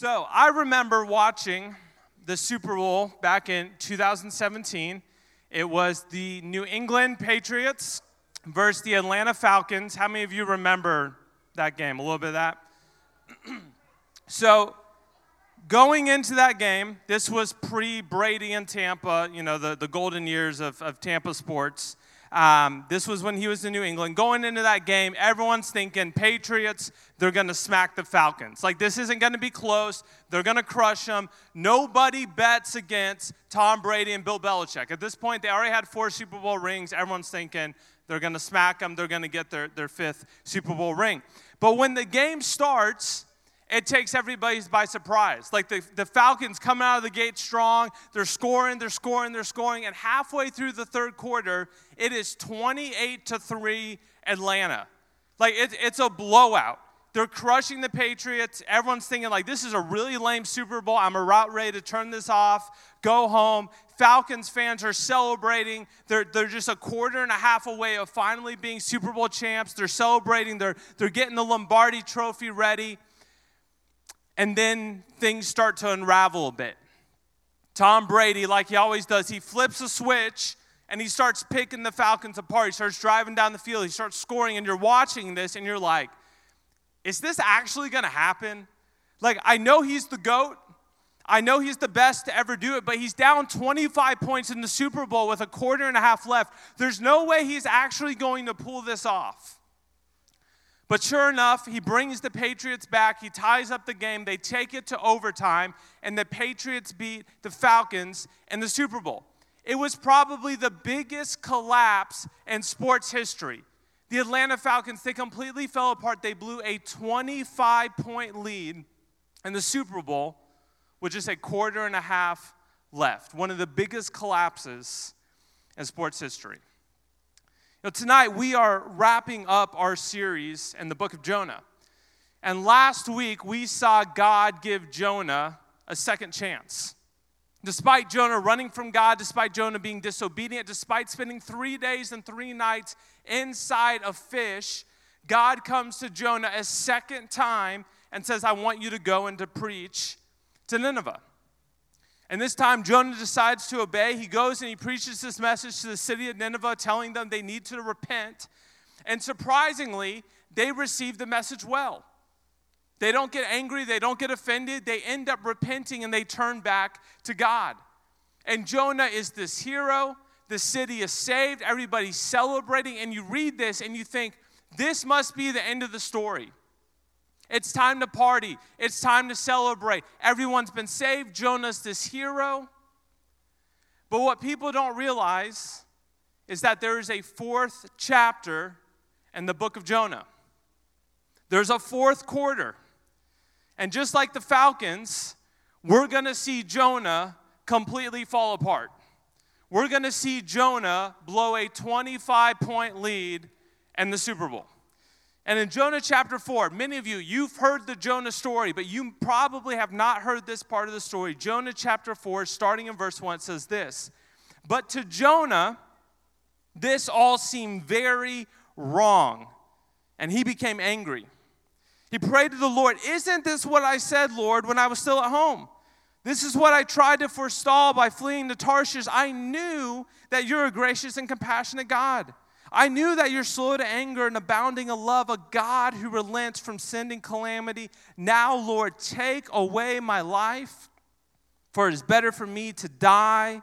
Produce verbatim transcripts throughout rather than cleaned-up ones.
So I remember watching the Super Bowl back in two thousand seventeen. It was the New England Patriots versus the Atlanta Falcons. How many of you remember that game? A little bit of that. So going into that game, this was pre-Brady and Tampa, you know, the, the golden years of, of Tampa sports. Um, this was when he was in New England. Going into that game, everyone's thinking, Patriots, they're going to smack the Falcons. Like, this isn't going to be close. They're going to crush them. Nobody bets against Tom Brady and Bill Belichick. At this point, they already had four Super Bowl rings. Everyone's thinking, they're going to smack them. They're going to get their, their fifth Super Bowl ring. But when the game starts, it takes everybody by surprise. Like, the, the Falcons come out of the gate strong. They're scoring, they're scoring, they're scoring. And halfway through the third quarter, it is twenty-eight to three Atlanta. Like, it, it's a blowout. They're crushing the Patriots. Everyone's thinking, like, this is a really lame Super Bowl. I'm about ready to turn this off, go home. Falcons fans are celebrating. They're, they're just a quarter and a half away of finally being Super Bowl champs. They're celebrating. They're, they're getting the Lombardi trophy ready. And then things start to unravel a bit. Tom Brady, like he always does, he flips a switch and he starts picking the Falcons apart. He starts driving down the field. He starts scoring. And you're watching this and you're like, is this actually going to happen? Like, I know he's the GOAT. I know he's the best to ever do it, but he's down twenty-five points in the Super Bowl with a quarter and a half left. There's no way he's actually going to pull this off. But sure enough, he brings the Patriots back. He ties up the game. They take it to overtime, and the Patriots beat the Falcons in the Super Bowl. It was probably the biggest collapse in sports history. The Atlanta Falcons, they completely fell apart. They blew a twenty-five point lead in the Super Bowl with just a quarter and a half left. One of the biggest collapses in sports history. Now, tonight, we are wrapping up our series in the book of Jonah. And last week, we saw God give Jonah a second chance. Despite Jonah running from God, despite Jonah being disobedient, despite spending three days and three nights inside a fish, God comes to Jonah a second time and says, I want you to go and to preach to Nineveh. And this time, Jonah decides to obey. He goes and he preaches this message to the city of Nineveh, telling them they need to repent. And surprisingly, they receive the message well. They don't get angry. They don't get offended. They end up repenting and they turn back to God. And Jonah is this hero. The city is saved. Everybody's celebrating. And you read this and you think, this must be the end of the story. It's time to party. It's time to celebrate. Everyone's been saved. Jonah's this hero. But what people don't realize is that there is a fourth chapter in the book of Jonah. There's a fourth quarter. And just like the Falcons, we're going to see Jonah completely fall apart. We're going to see Jonah blow a twenty-five point lead in the Super Bowl. And in Jonah chapter four, many of you, you've heard the Jonah story, but you probably have not heard this part of the story. Jonah chapter four, starting in verse one, it says this. But to Jonah, this all seemed very wrong, and he became angry. He prayed to the Lord, isn't this what I said, Lord, when I was still at home? This is what I tried to forestall by fleeing to Tarshish. I knew that you're a gracious and compassionate God. I knew that you're slow to anger and abounding in love, a God who relents from sending calamity. Now, Lord, take away my life, for it is better for me to die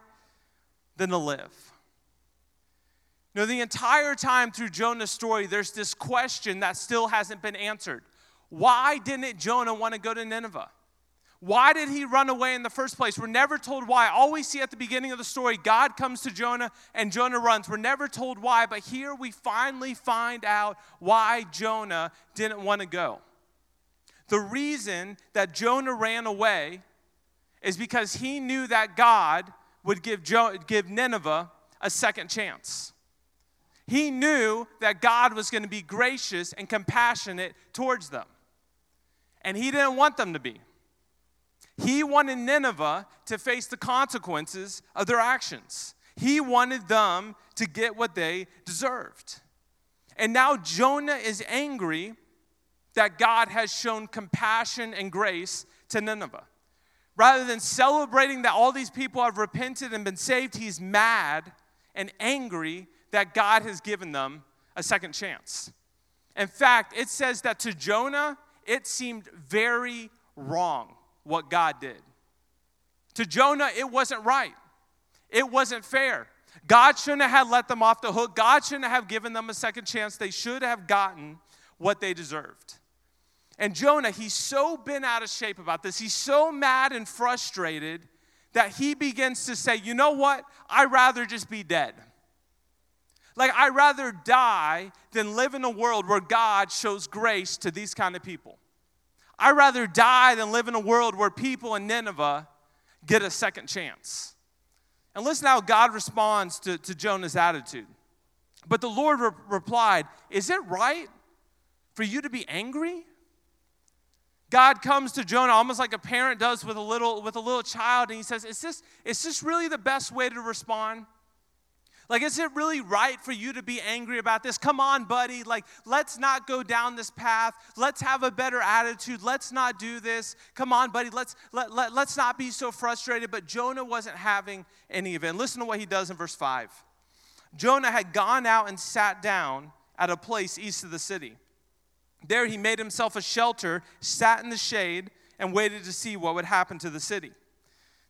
than to live. Now, the entire time through Jonah's story, there's this question that still hasn't been answered. Why didn't Jonah want to go to Nineveh? Why did he run away in the first place? We're never told why. All we see at the beginning of the story, God comes to Jonah and Jonah runs. We're never told why, but here we finally find out why Jonah didn't want to go. The reason that Jonah ran away is because he knew that God would give Jo- give Nineveh a second chance. He knew that God was going to be gracious and compassionate towards them. And he didn't want them to be. He wanted Nineveh to face the consequences of their actions. He wanted them to get what they deserved. And now Jonah is angry that God has shown compassion and grace to Nineveh. Rather than celebrating that all these people have repented and been saved, he's mad and angry that God has given them a second chance. In fact, it says that to Jonah, it seemed very wrong what God did. To Jonah, it wasn't right. It wasn't fair. God shouldn't have let them off the hook. God shouldn't have given them a second chance. They should have gotten what they deserved. And Jonah, he's so bent out of shape about this. He's so mad and frustrated that he begins to say, you know what? I'd rather just be dead. Like, I'd rather die than live in a world where God shows grace to these kind of people. I'd rather die than live in a world where people in Nineveh get a second chance. And listen how God responds to, to Jonah's attitude. But the Lord re- replied, is it right for you to be angry? God comes to Jonah almost like a parent does with a little with a little child, and he says, is this, is this really the best way to respond? Like, is it really right for you to be angry about this? Come on, buddy. Like, let's not go down this path. Let's have a better attitude. Let's not do this. Come on, buddy. Let's let, let, let's not be so frustrated. But Jonah wasn't having any of it. And listen to what he does in verse five. Jonah had gone out and sat down at a place east of the city. There he made himself a shelter, sat in the shade, and waited to see what would happen to the city.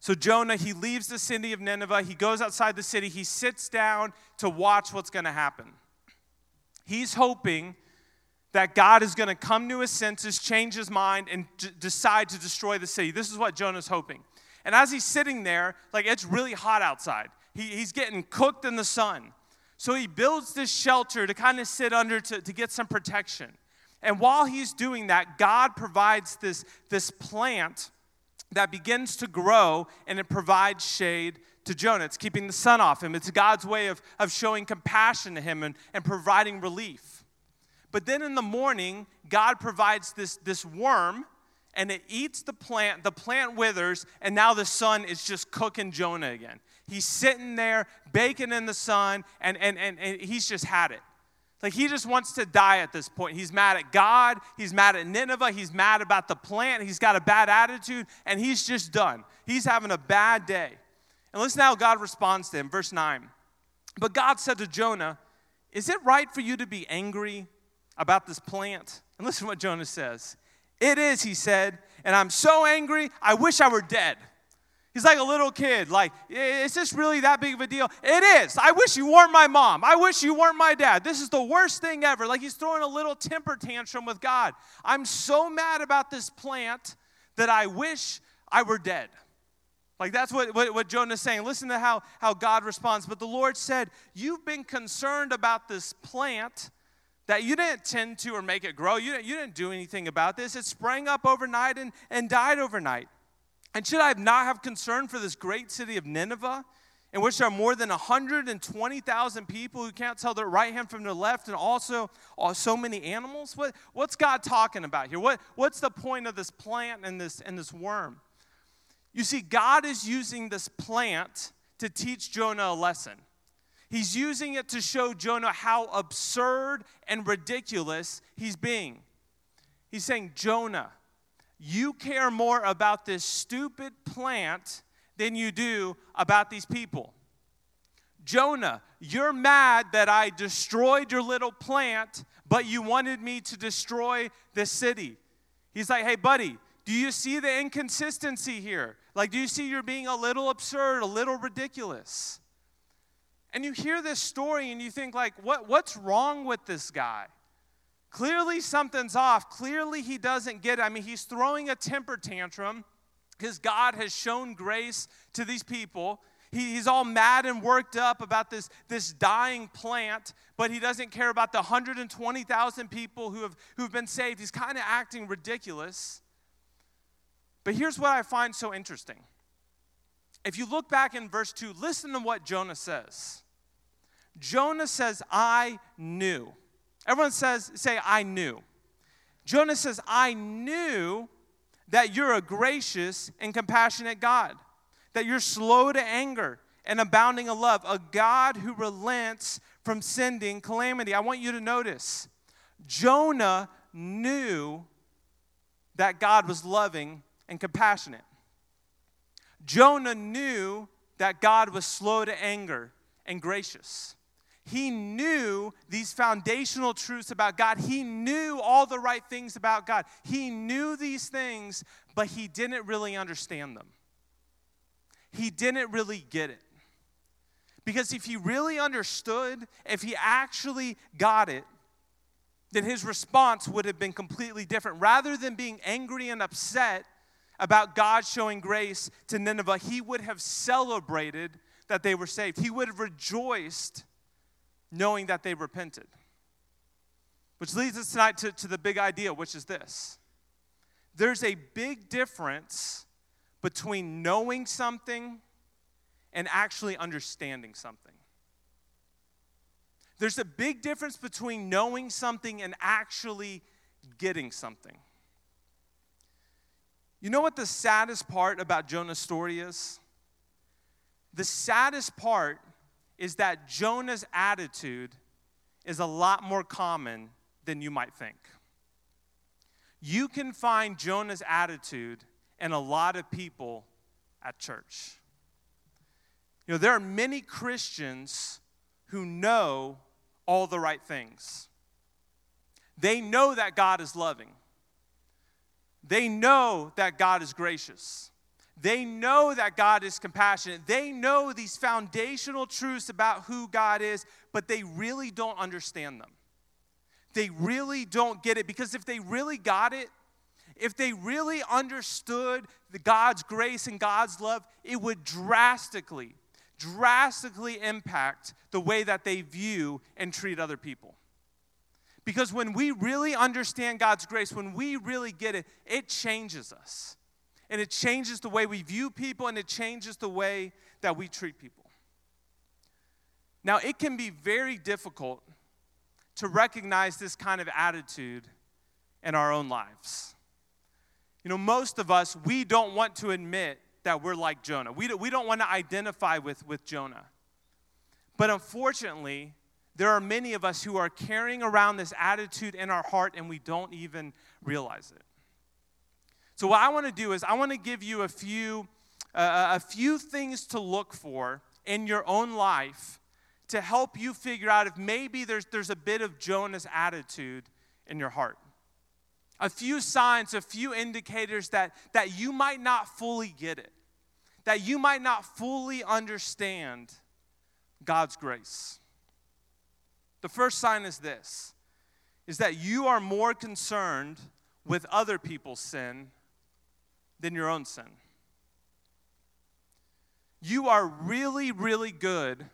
So Jonah, he leaves the city of Nineveh. He goes outside the city. He sits down to watch what's going to happen. He's hoping that God is going to come to his senses, change his mind, and d- decide to destroy the city. This is what Jonah's hoping. And as he's sitting there, like, it's really hot outside. He, he's getting cooked in the sun. So he builds this shelter to kind of sit under to, to get some protection. And while he's doing that, God provides this, this plant that begins to grow, and it provides shade to Jonah. It's keeping the sun off him. It's God's way of, of showing compassion to him and, and providing relief. But then in the morning, God provides this, this worm, and it eats the plant. The plant withers, and now the sun is just cooking Jonah again. He's sitting there, baking in the sun, and, and, and, and he's just had it. Like, he just wants to die at this point. He's mad at God. He's mad at Nineveh. He's mad about the plant. He's got a bad attitude, and he's just done. He's having a bad day. And listen how God responds to him, verse nine. But God said to Jonah, is it right for you to be angry about this plant? And listen to what Jonah says. It is, he said, and I'm so angry, I wish I were dead. He's like a little kid, like, is this really that big of a deal? It is. I wish you weren't my mom. I wish you weren't my dad. This is the worst thing ever. Like, he's throwing a little temper tantrum with God. I'm so mad about this plant that I wish I were dead. Like, that's what, what, what Jonah's saying. Listen to how, how God responds. But the Lord said, you've been concerned about this plant that you didn't tend to or make it grow. You didn't, you didn't do anything about this. It sprang up overnight and, and died overnight. And should I not have concern for this great city of Nineveh, in which there are more than one hundred twenty thousand people who can't tell their right hand from their left, and also oh, so many animals? What, what's God talking about here? What, what's the point of this plant and this, and this worm? You see, God is using this plant to teach Jonah a lesson. He's using it to show Jonah how absurd and ridiculous he's being. He's saying, Jonah, you care more about this stupid plant than you do about these people. Jonah, you're mad that I destroyed your little plant, but you wanted me to destroy this city. He's like, hey, buddy, do you see the inconsistency here? Like, do you see you're being a little absurd, a little ridiculous? And you hear this story and you think, like, what, what's wrong with this guy? Clearly something's off. Clearly he doesn't get it. I mean, he's throwing a temper tantrum because God has shown grace to these people. He, he's all mad and worked up about this, this dying plant, but he doesn't care about the one hundred twenty thousand people who have who've been saved. He's kind of acting ridiculous. But here's what I find so interesting. If you look back in verse two, listen to what Jonah says. Jonah says, I knew. Everyone says, say, I knew. Jonah says, I knew that you're a gracious and compassionate God, that you're slow to anger and abounding in love, a God who relents from sending calamity. I want you to notice, Jonah knew that God was loving and compassionate. Jonah knew that God was slow to anger and gracious. He knew these foundational truths about God. He knew all the right things about God. He knew these things, but he didn't really understand them. He didn't really get it. Because if he really understood, if he actually got it, then his response would have been completely different. Rather than being angry and upset about God showing grace to Nineveh, he would have celebrated that they were saved. He would have rejoiced knowing that they repented. Which leads us tonight to, to the big idea, which is this. There's a big difference between knowing something and actually understanding something. There's a big difference between knowing something and actually getting something. You know what the saddest part about Jonah's story is? The saddest part is that Jonah's attitude is a lot more common than you might think. You can find Jonah's attitude in a lot of people at church. You know, there are many Christians who know all the right things. They know that God is loving. They know that God is gracious. They know that God is compassionate. They know these foundational truths about who God is, but they really don't understand them. They really don't get it, because if they really got it, if they really understood the God's grace and God's love, it would drastically, drastically impact the way that they view and treat other people. Because when we really understand God's grace, when we really get it, it changes us. And it changes the way we view people, and it changes the way that we treat people. Now, it can be very difficult to recognize this kind of attitude in our own lives. You know, most of us, we don't want to admit that we're like Jonah. We don't, we don't want to identify with, with Jonah. But unfortunately, there are many of us who are carrying around this attitude in our heart, and we don't even realize it. So what I want to do is I want to give you a few, uh, a few things to look for in your own life to help you figure out if maybe there's, there's a bit of Jonah's attitude in your heart. A few signs, a few indicators that, that you might not fully get it, that you might not fully understand God's grace. The first sign is this, is that you are more concerned with other people's sin than your own sin. You are really, really good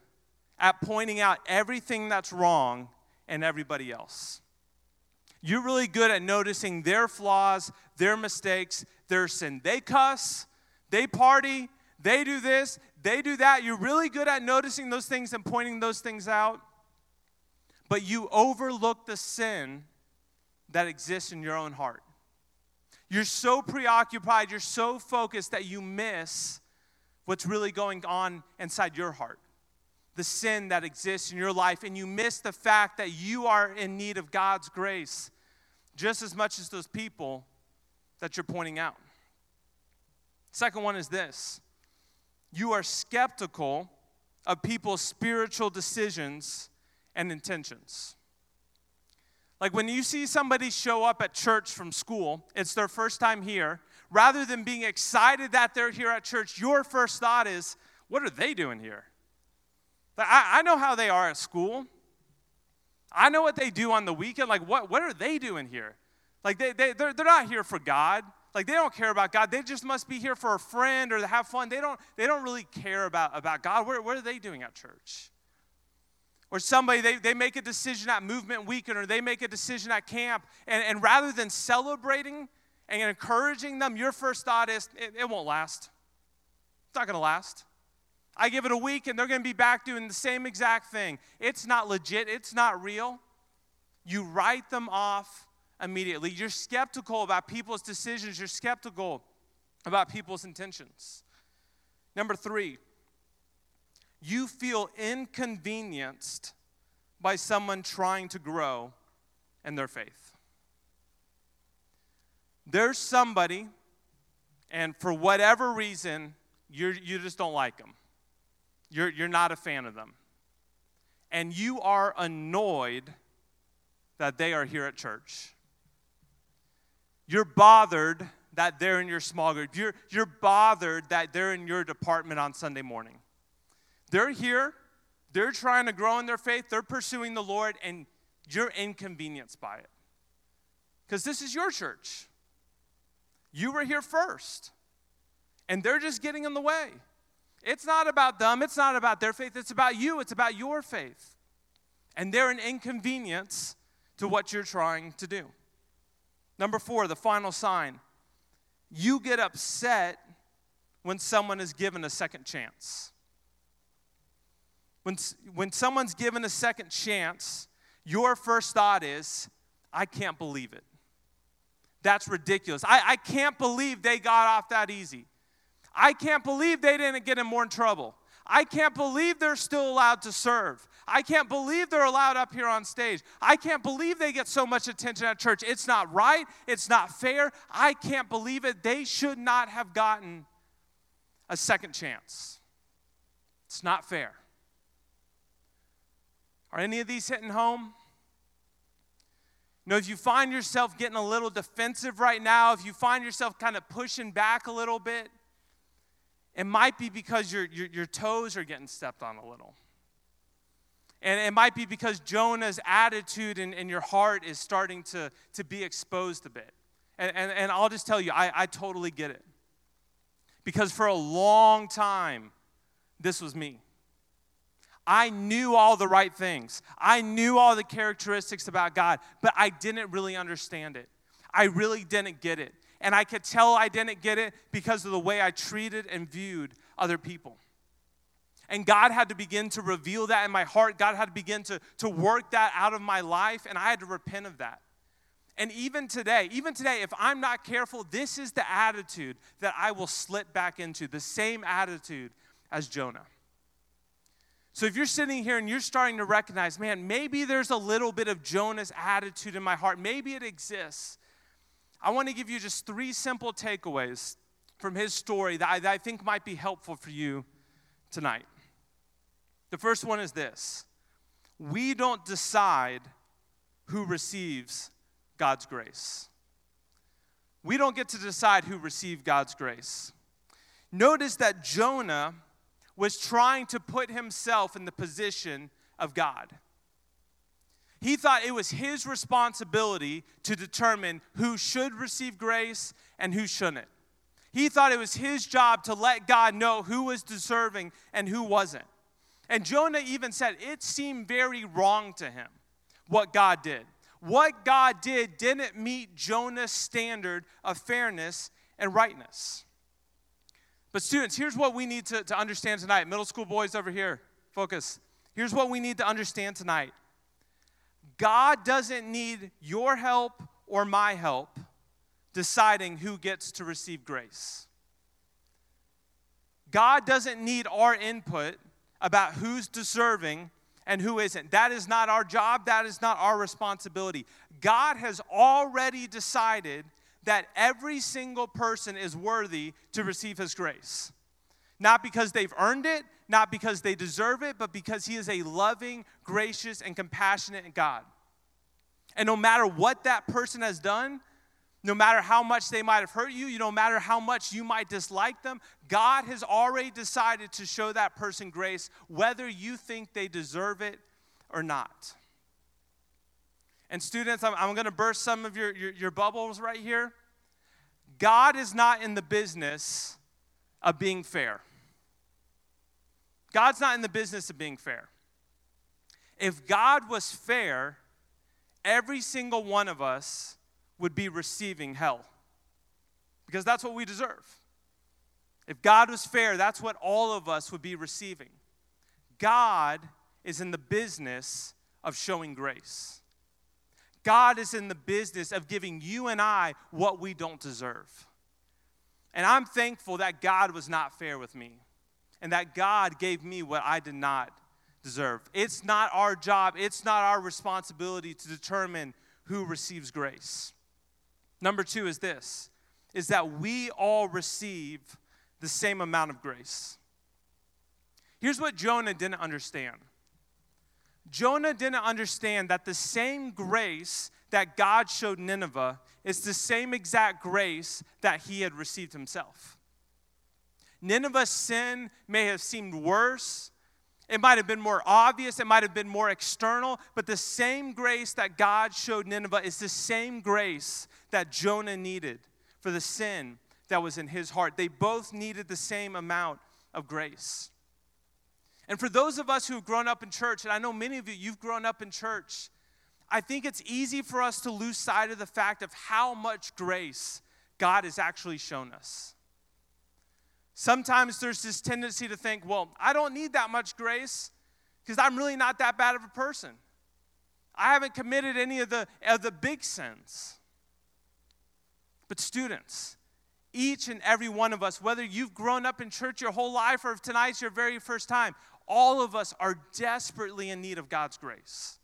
at pointing out everything that's wrong in everybody else. You're really good at noticing their flaws, their mistakes, their sin. They cuss, they party, they do this, they do that. You're really good at noticing those things and pointing those things out, but you overlook the sin that exists in your own heart. You're so preoccupied, you're so focused that you miss what's really going on inside your heart, the sin that exists in your life, and you miss the fact that you are in need of God's grace just as much as those people that you're pointing out. Second one is this. You are skeptical of people's spiritual decisions and intentions. Like when you see somebody show up at church from school, it's their first time here, rather than being excited that they're here at church, your first thought is, what are they doing here? I, I know how they are at school. I know what they do on the weekend. Like what, what are they doing here? Like they, they, they're, they're not here for God. Like they don't care about God. They just must be here for a friend or to have fun. They don't, they don't really care about, about God. What, what are they doing at church? Or somebody, they, they make a decision at Movement Weekend, or they make a decision at camp, and, and rather than celebrating and encouraging them, your first thought is, it, it won't last. It's not going to last. I give it a week, and they're going to be back doing the same exact thing. It's not legit. It's not real. You write them off immediately. You're skeptical about people's decisions. You're skeptical about people's intentions. Number three, you feel inconvenienced by someone trying to grow in their faith. There's somebody, and for whatever reason, you you just don't like them. You're, you're not a fan of them. And you are annoyed that they are here at church. You're bothered that they're in your small group. You're, you're bothered that they're in your department on Sunday morning. They're here. They're trying to grow in their faith. They're pursuing the Lord, and you're inconvenienced by it. Because this is your church. You were here first. And they're just getting in the way. It's not about them. It's not about their faith. It's about you. It's about your faith. And they're an inconvenience to what you're trying to do. Number four, the final sign. You get upset when someone is given a second chance. When, when someone's given a second chance, your first thought is, I can't believe it. That's ridiculous. I, I can't believe they got off that easy. I can't believe they didn't get in more trouble. I can't believe they're still allowed to serve. I can't believe they're allowed up here on stage. I can't believe they get so much attention at church. It's not right. It's not fair. I can't believe it. They should not have gotten a second chance. It's not fair. Are any of these hitting home? You know, if you find yourself getting a little defensive right now, if you find yourself kind of pushing back a little bit, it might be because your, your, your toes are getting stepped on a little. And it might be because Jonah's attitude and, and your heart is starting to, to be exposed a bit. And, and, and I'll just tell you, I, I totally get it. Because for a long time, this was me. I knew all the right things. I knew all the characteristics about God, but I didn't really understand it. I really didn't get it. And I could tell I didn't get it because of the way I treated and viewed other people. And God had to begin to reveal that in my heart. God had to begin to, to work that out of my life, and I had to repent of that. And even today, even today, if I'm not careful, this is the attitude that I will slip back into, the same attitude as Jonah. So if you're sitting here and you're starting to recognize, man, maybe there's a little bit of Jonah's attitude in my heart. Maybe it exists. I want to give you just three simple takeaways from his story that I, that I think might be helpful for you tonight. The first one is this. We don't decide who receives God's grace. We don't get to decide who receives God's grace. Notice that Jonah was trying to put himself in the position of God. He thought it was his responsibility to determine who should receive grace and who shouldn't. He thought it was his job to let God know who was deserving and who wasn't. And Jonah even said it seemed very wrong to him what God did. What God did didn't meet Jonah's standard of fairness and rightness. But students, here's what we need to, to understand tonight. Middle school boys over here, focus. Here's what we need to understand tonight. God doesn't need your help or my help deciding who gets to receive grace. God doesn't need our input about who's deserving and who isn't. That is not our job. That is not our responsibility. God has already decided that every single person is worthy to receive his grace. Not because they've earned it, not because they deserve it, but because he is a loving, gracious, and compassionate God. And no matter what that person has done, no matter how much they might have hurt you, you no matter how much you might dislike them, God has already decided to show that person grace, whether you think they deserve it or not. And students, I'm, I'm going to burst some of your, your, your bubbles right here. God is not in the business of being fair. God's not in the business of being fair. If God was fair, every single one of us would be receiving hell because that's what we deserve. If God was fair, that's what all of us would be receiving. God is in the business of showing grace. God is in the business of giving you and I what we don't deserve. And I'm thankful that God was not fair with me and that God gave me what I did not deserve. It's not our job, it's not our responsibility to determine who receives grace. Number two is this, is that we all receive the same amount of grace. Here's what Jonah didn't understand. Jonah didn't understand that the same grace that God showed Nineveh is the same exact grace that he had received himself. Nineveh's sin may have seemed worse. It might have been more obvious. It might have been more external. But the same grace that God showed Nineveh is the same grace that Jonah needed for the sin that was in his heart. They both needed the same amount of grace. And for those of us who have grown up in church, and I know many of you, you've grown up in church, I think it's easy for us to lose sight of the fact of how much grace God has actually shown us. Sometimes there's this tendency to think, well, I don't need that much grace because I'm really not that bad of a person. I haven't committed any of the, of the big sins. But students, each and every one of us, whether you've grown up in church your whole life or if tonight's your very first time, all of us are desperately in need of God's grace.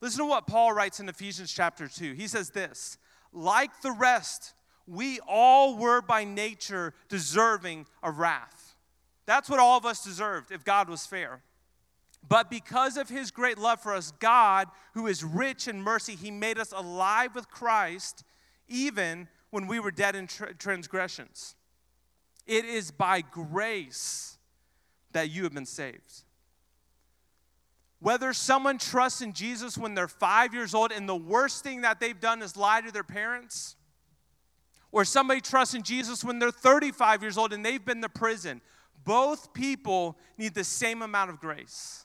Listen to what Paul writes in Ephesians chapter two. He says this, like the rest, we all were by nature deserving of wrath. That's what all of us deserved if God was fair. But because of his great love for us, God, who is rich in mercy, he made us alive with Christ, even when we were dead in tra- transgressions. It is by grace that you have been saved. Whether someone trusts in Jesus when they're five years old and the worst thing that they've done is lie to their parents, or somebody trusts in Jesus when they're thirty-five years old and they've been to prison, both people need the same amount of grace.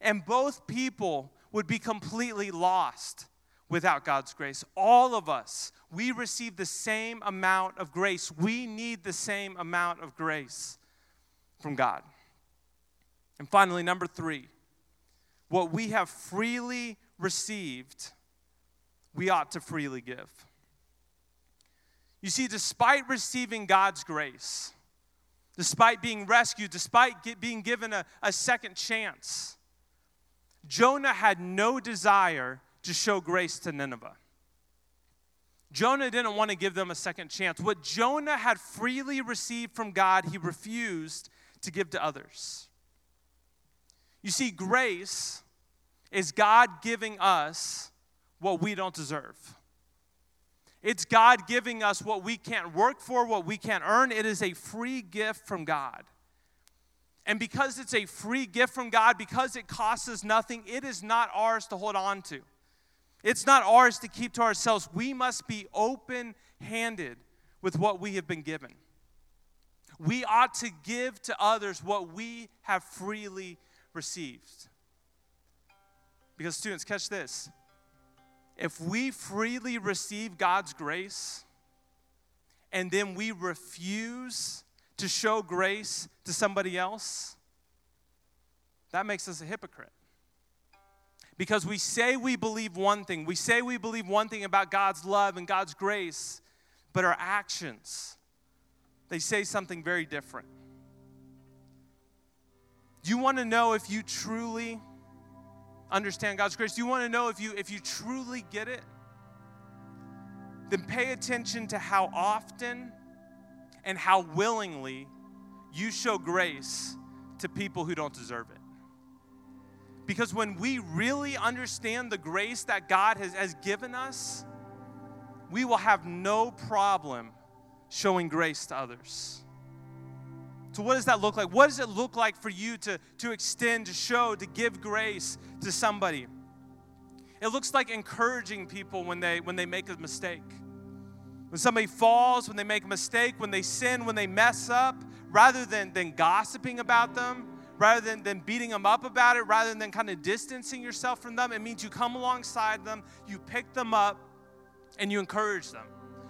And both people would be completely lost without God's grace. All of us, we receive the same amount of grace. We need the same amount of grace from God. And finally, number three, what we have freely received, we ought to freely give. You see, despite receiving God's grace, despite being rescued, despite get, being given a, a second chance, Jonah had no desire to show grace to Nineveh. Jonah didn't want to give them a second chance. What Jonah had freely received from God, he refused to give to others. You see, grace is God giving us what we don't deserve. It's God giving us what we can't work for, what we can't earn. It is a free gift from God. And because it's a free gift from God, because it costs us nothing, it is not ours to hold on to. It's not ours to keep to ourselves. We must be open-handed with what we have been given. We ought to give to others what we have freely received. Because students, catch this. If we freely receive God's grace and then we refuse to show grace to somebody else, that makes us a hypocrite. Because we say we believe one thing. We say we believe one thing about God's love and God's grace, but our actions, they say something very different. Do you want to know if you truly understand God's grace? Do you want to know if you if you truly get it? Then pay attention to how often and how willingly you show grace to people who don't deserve it. Because when we really understand the grace that God has, has given us, we will have no problem showing grace to others. So what does that look like? What does it look like for you to, to extend, to show, to give grace to somebody? It looks like encouraging people when they when they make a mistake. When somebody falls, when they make a mistake, when they sin, when they mess up, rather than, than gossiping about them, rather than, than beating them up about it, rather than kind of distancing yourself from them, it means you come alongside them, you pick them up, and you encourage them.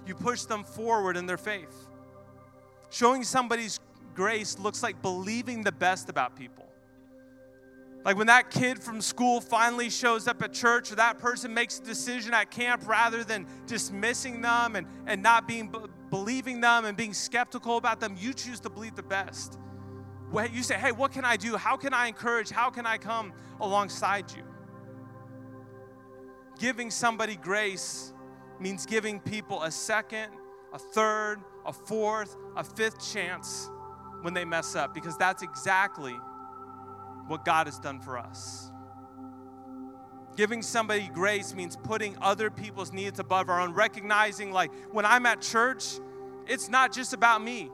You push them forward in their faith. Showing somebody's grace looks like believing the best about people. Like when that kid from school finally shows up at church, or that person makes a decision at camp, rather than dismissing them and, and not being believing them and being skeptical about them, you choose to believe the best. You say, hey, what can I do? How can I encourage? How can I come alongside you? Giving somebody grace means giving people a second, a third, a fourth, a fifth chance when they mess up, because that's exactly what God has done for us. Giving somebody grace means putting other people's needs above our own, recognizing, like, when I'm at church, it's not just about me.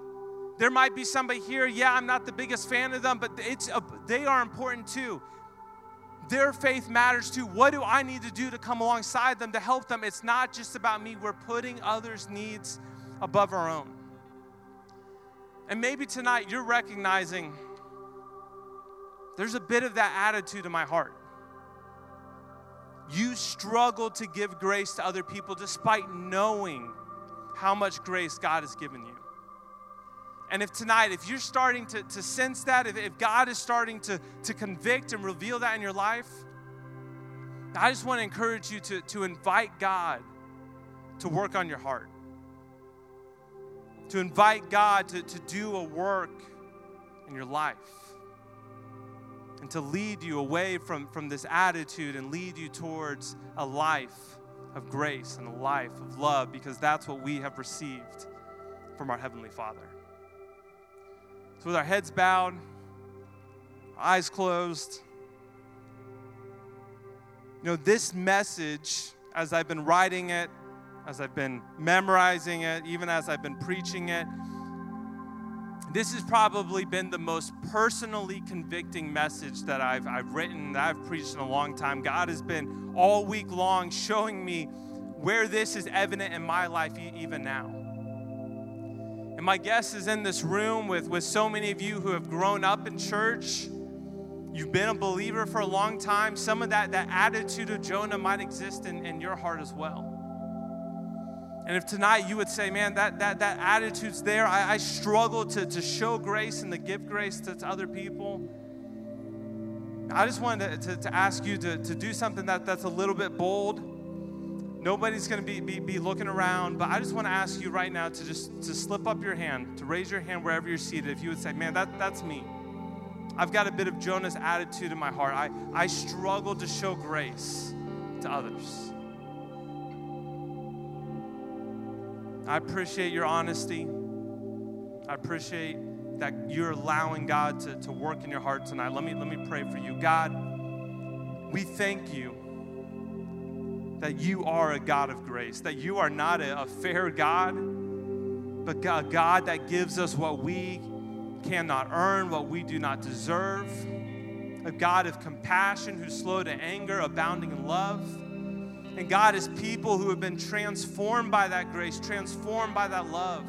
There might be somebody here, yeah, I'm not the biggest fan of them, but it's a, they are important too. Their faith matters too. What do I need to do to come alongside them, to help them? It's not just about me. We're putting others' needs above our own. And maybe tonight you're recognizing there's a bit of that attitude in my heart. You struggle to give grace to other people despite knowing how much grace God has given you. And if tonight, if you're starting to, to sense that, if, if God is starting to, to convict and reveal that in your life, I just want to encourage you to, to invite God to work on your heart. To invite God to, to do a work in your life. And to lead you away from, from this attitude and lead you towards a life of grace and a life of love, because that's what we have received from our Heavenly Father. So with our heads bowed, our eyes closed, you know, this message, as I've been writing it, as I've been memorizing it, even as I've been preaching it, this has probably been the most personally convicting message that I've, I've written, that I've preached in a long time. God has been all week long showing me where this is evident in my life even now. And my guess is in this room with, with so many of you who have grown up in church, you've been a believer for a long time, some of that, that attitude of Jonah might exist in, in your heart as well. And if tonight you would say, man, that that that attitude's there, I, I struggle to, to show grace and to give grace to, to other people, I just wanted to, to, to ask you to, to do something that, that's a little bit bold. Nobody's going to be, be be looking around, but I just want to ask you right now to just to slip up your hand, to raise your hand wherever you're seated. If you would say, man, that, that's me. I've got a bit of Jonah's attitude in my heart. I, I struggle to show grace to others. I appreciate your honesty. I appreciate that you're allowing God to, to work in your heart tonight. Let me, let me pray for you. God, we thank you that you are a God of grace, that you are not a, a fair God, but a God that gives us what we cannot earn, what we do not deserve, a God of compassion who's slow to anger, abounding in love. And God, as people who have been transformed by that grace, transformed by that love,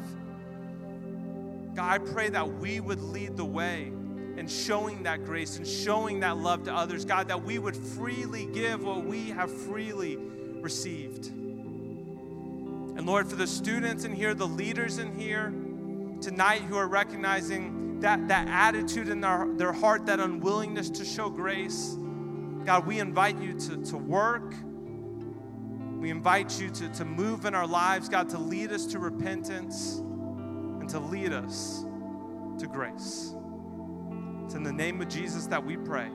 God, I pray that we would lead the way and showing that grace and showing that love to others, God, that we would freely give what we have freely received. And Lord, for the students in here, the leaders in here tonight who are recognizing that, that attitude in their, their heart, that unwillingness to show grace, God, we invite you to, to work. We invite you to, to move in our lives, God, to lead us to repentance and to lead us to grace. It's in the name of Jesus that we pray.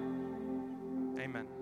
Amen.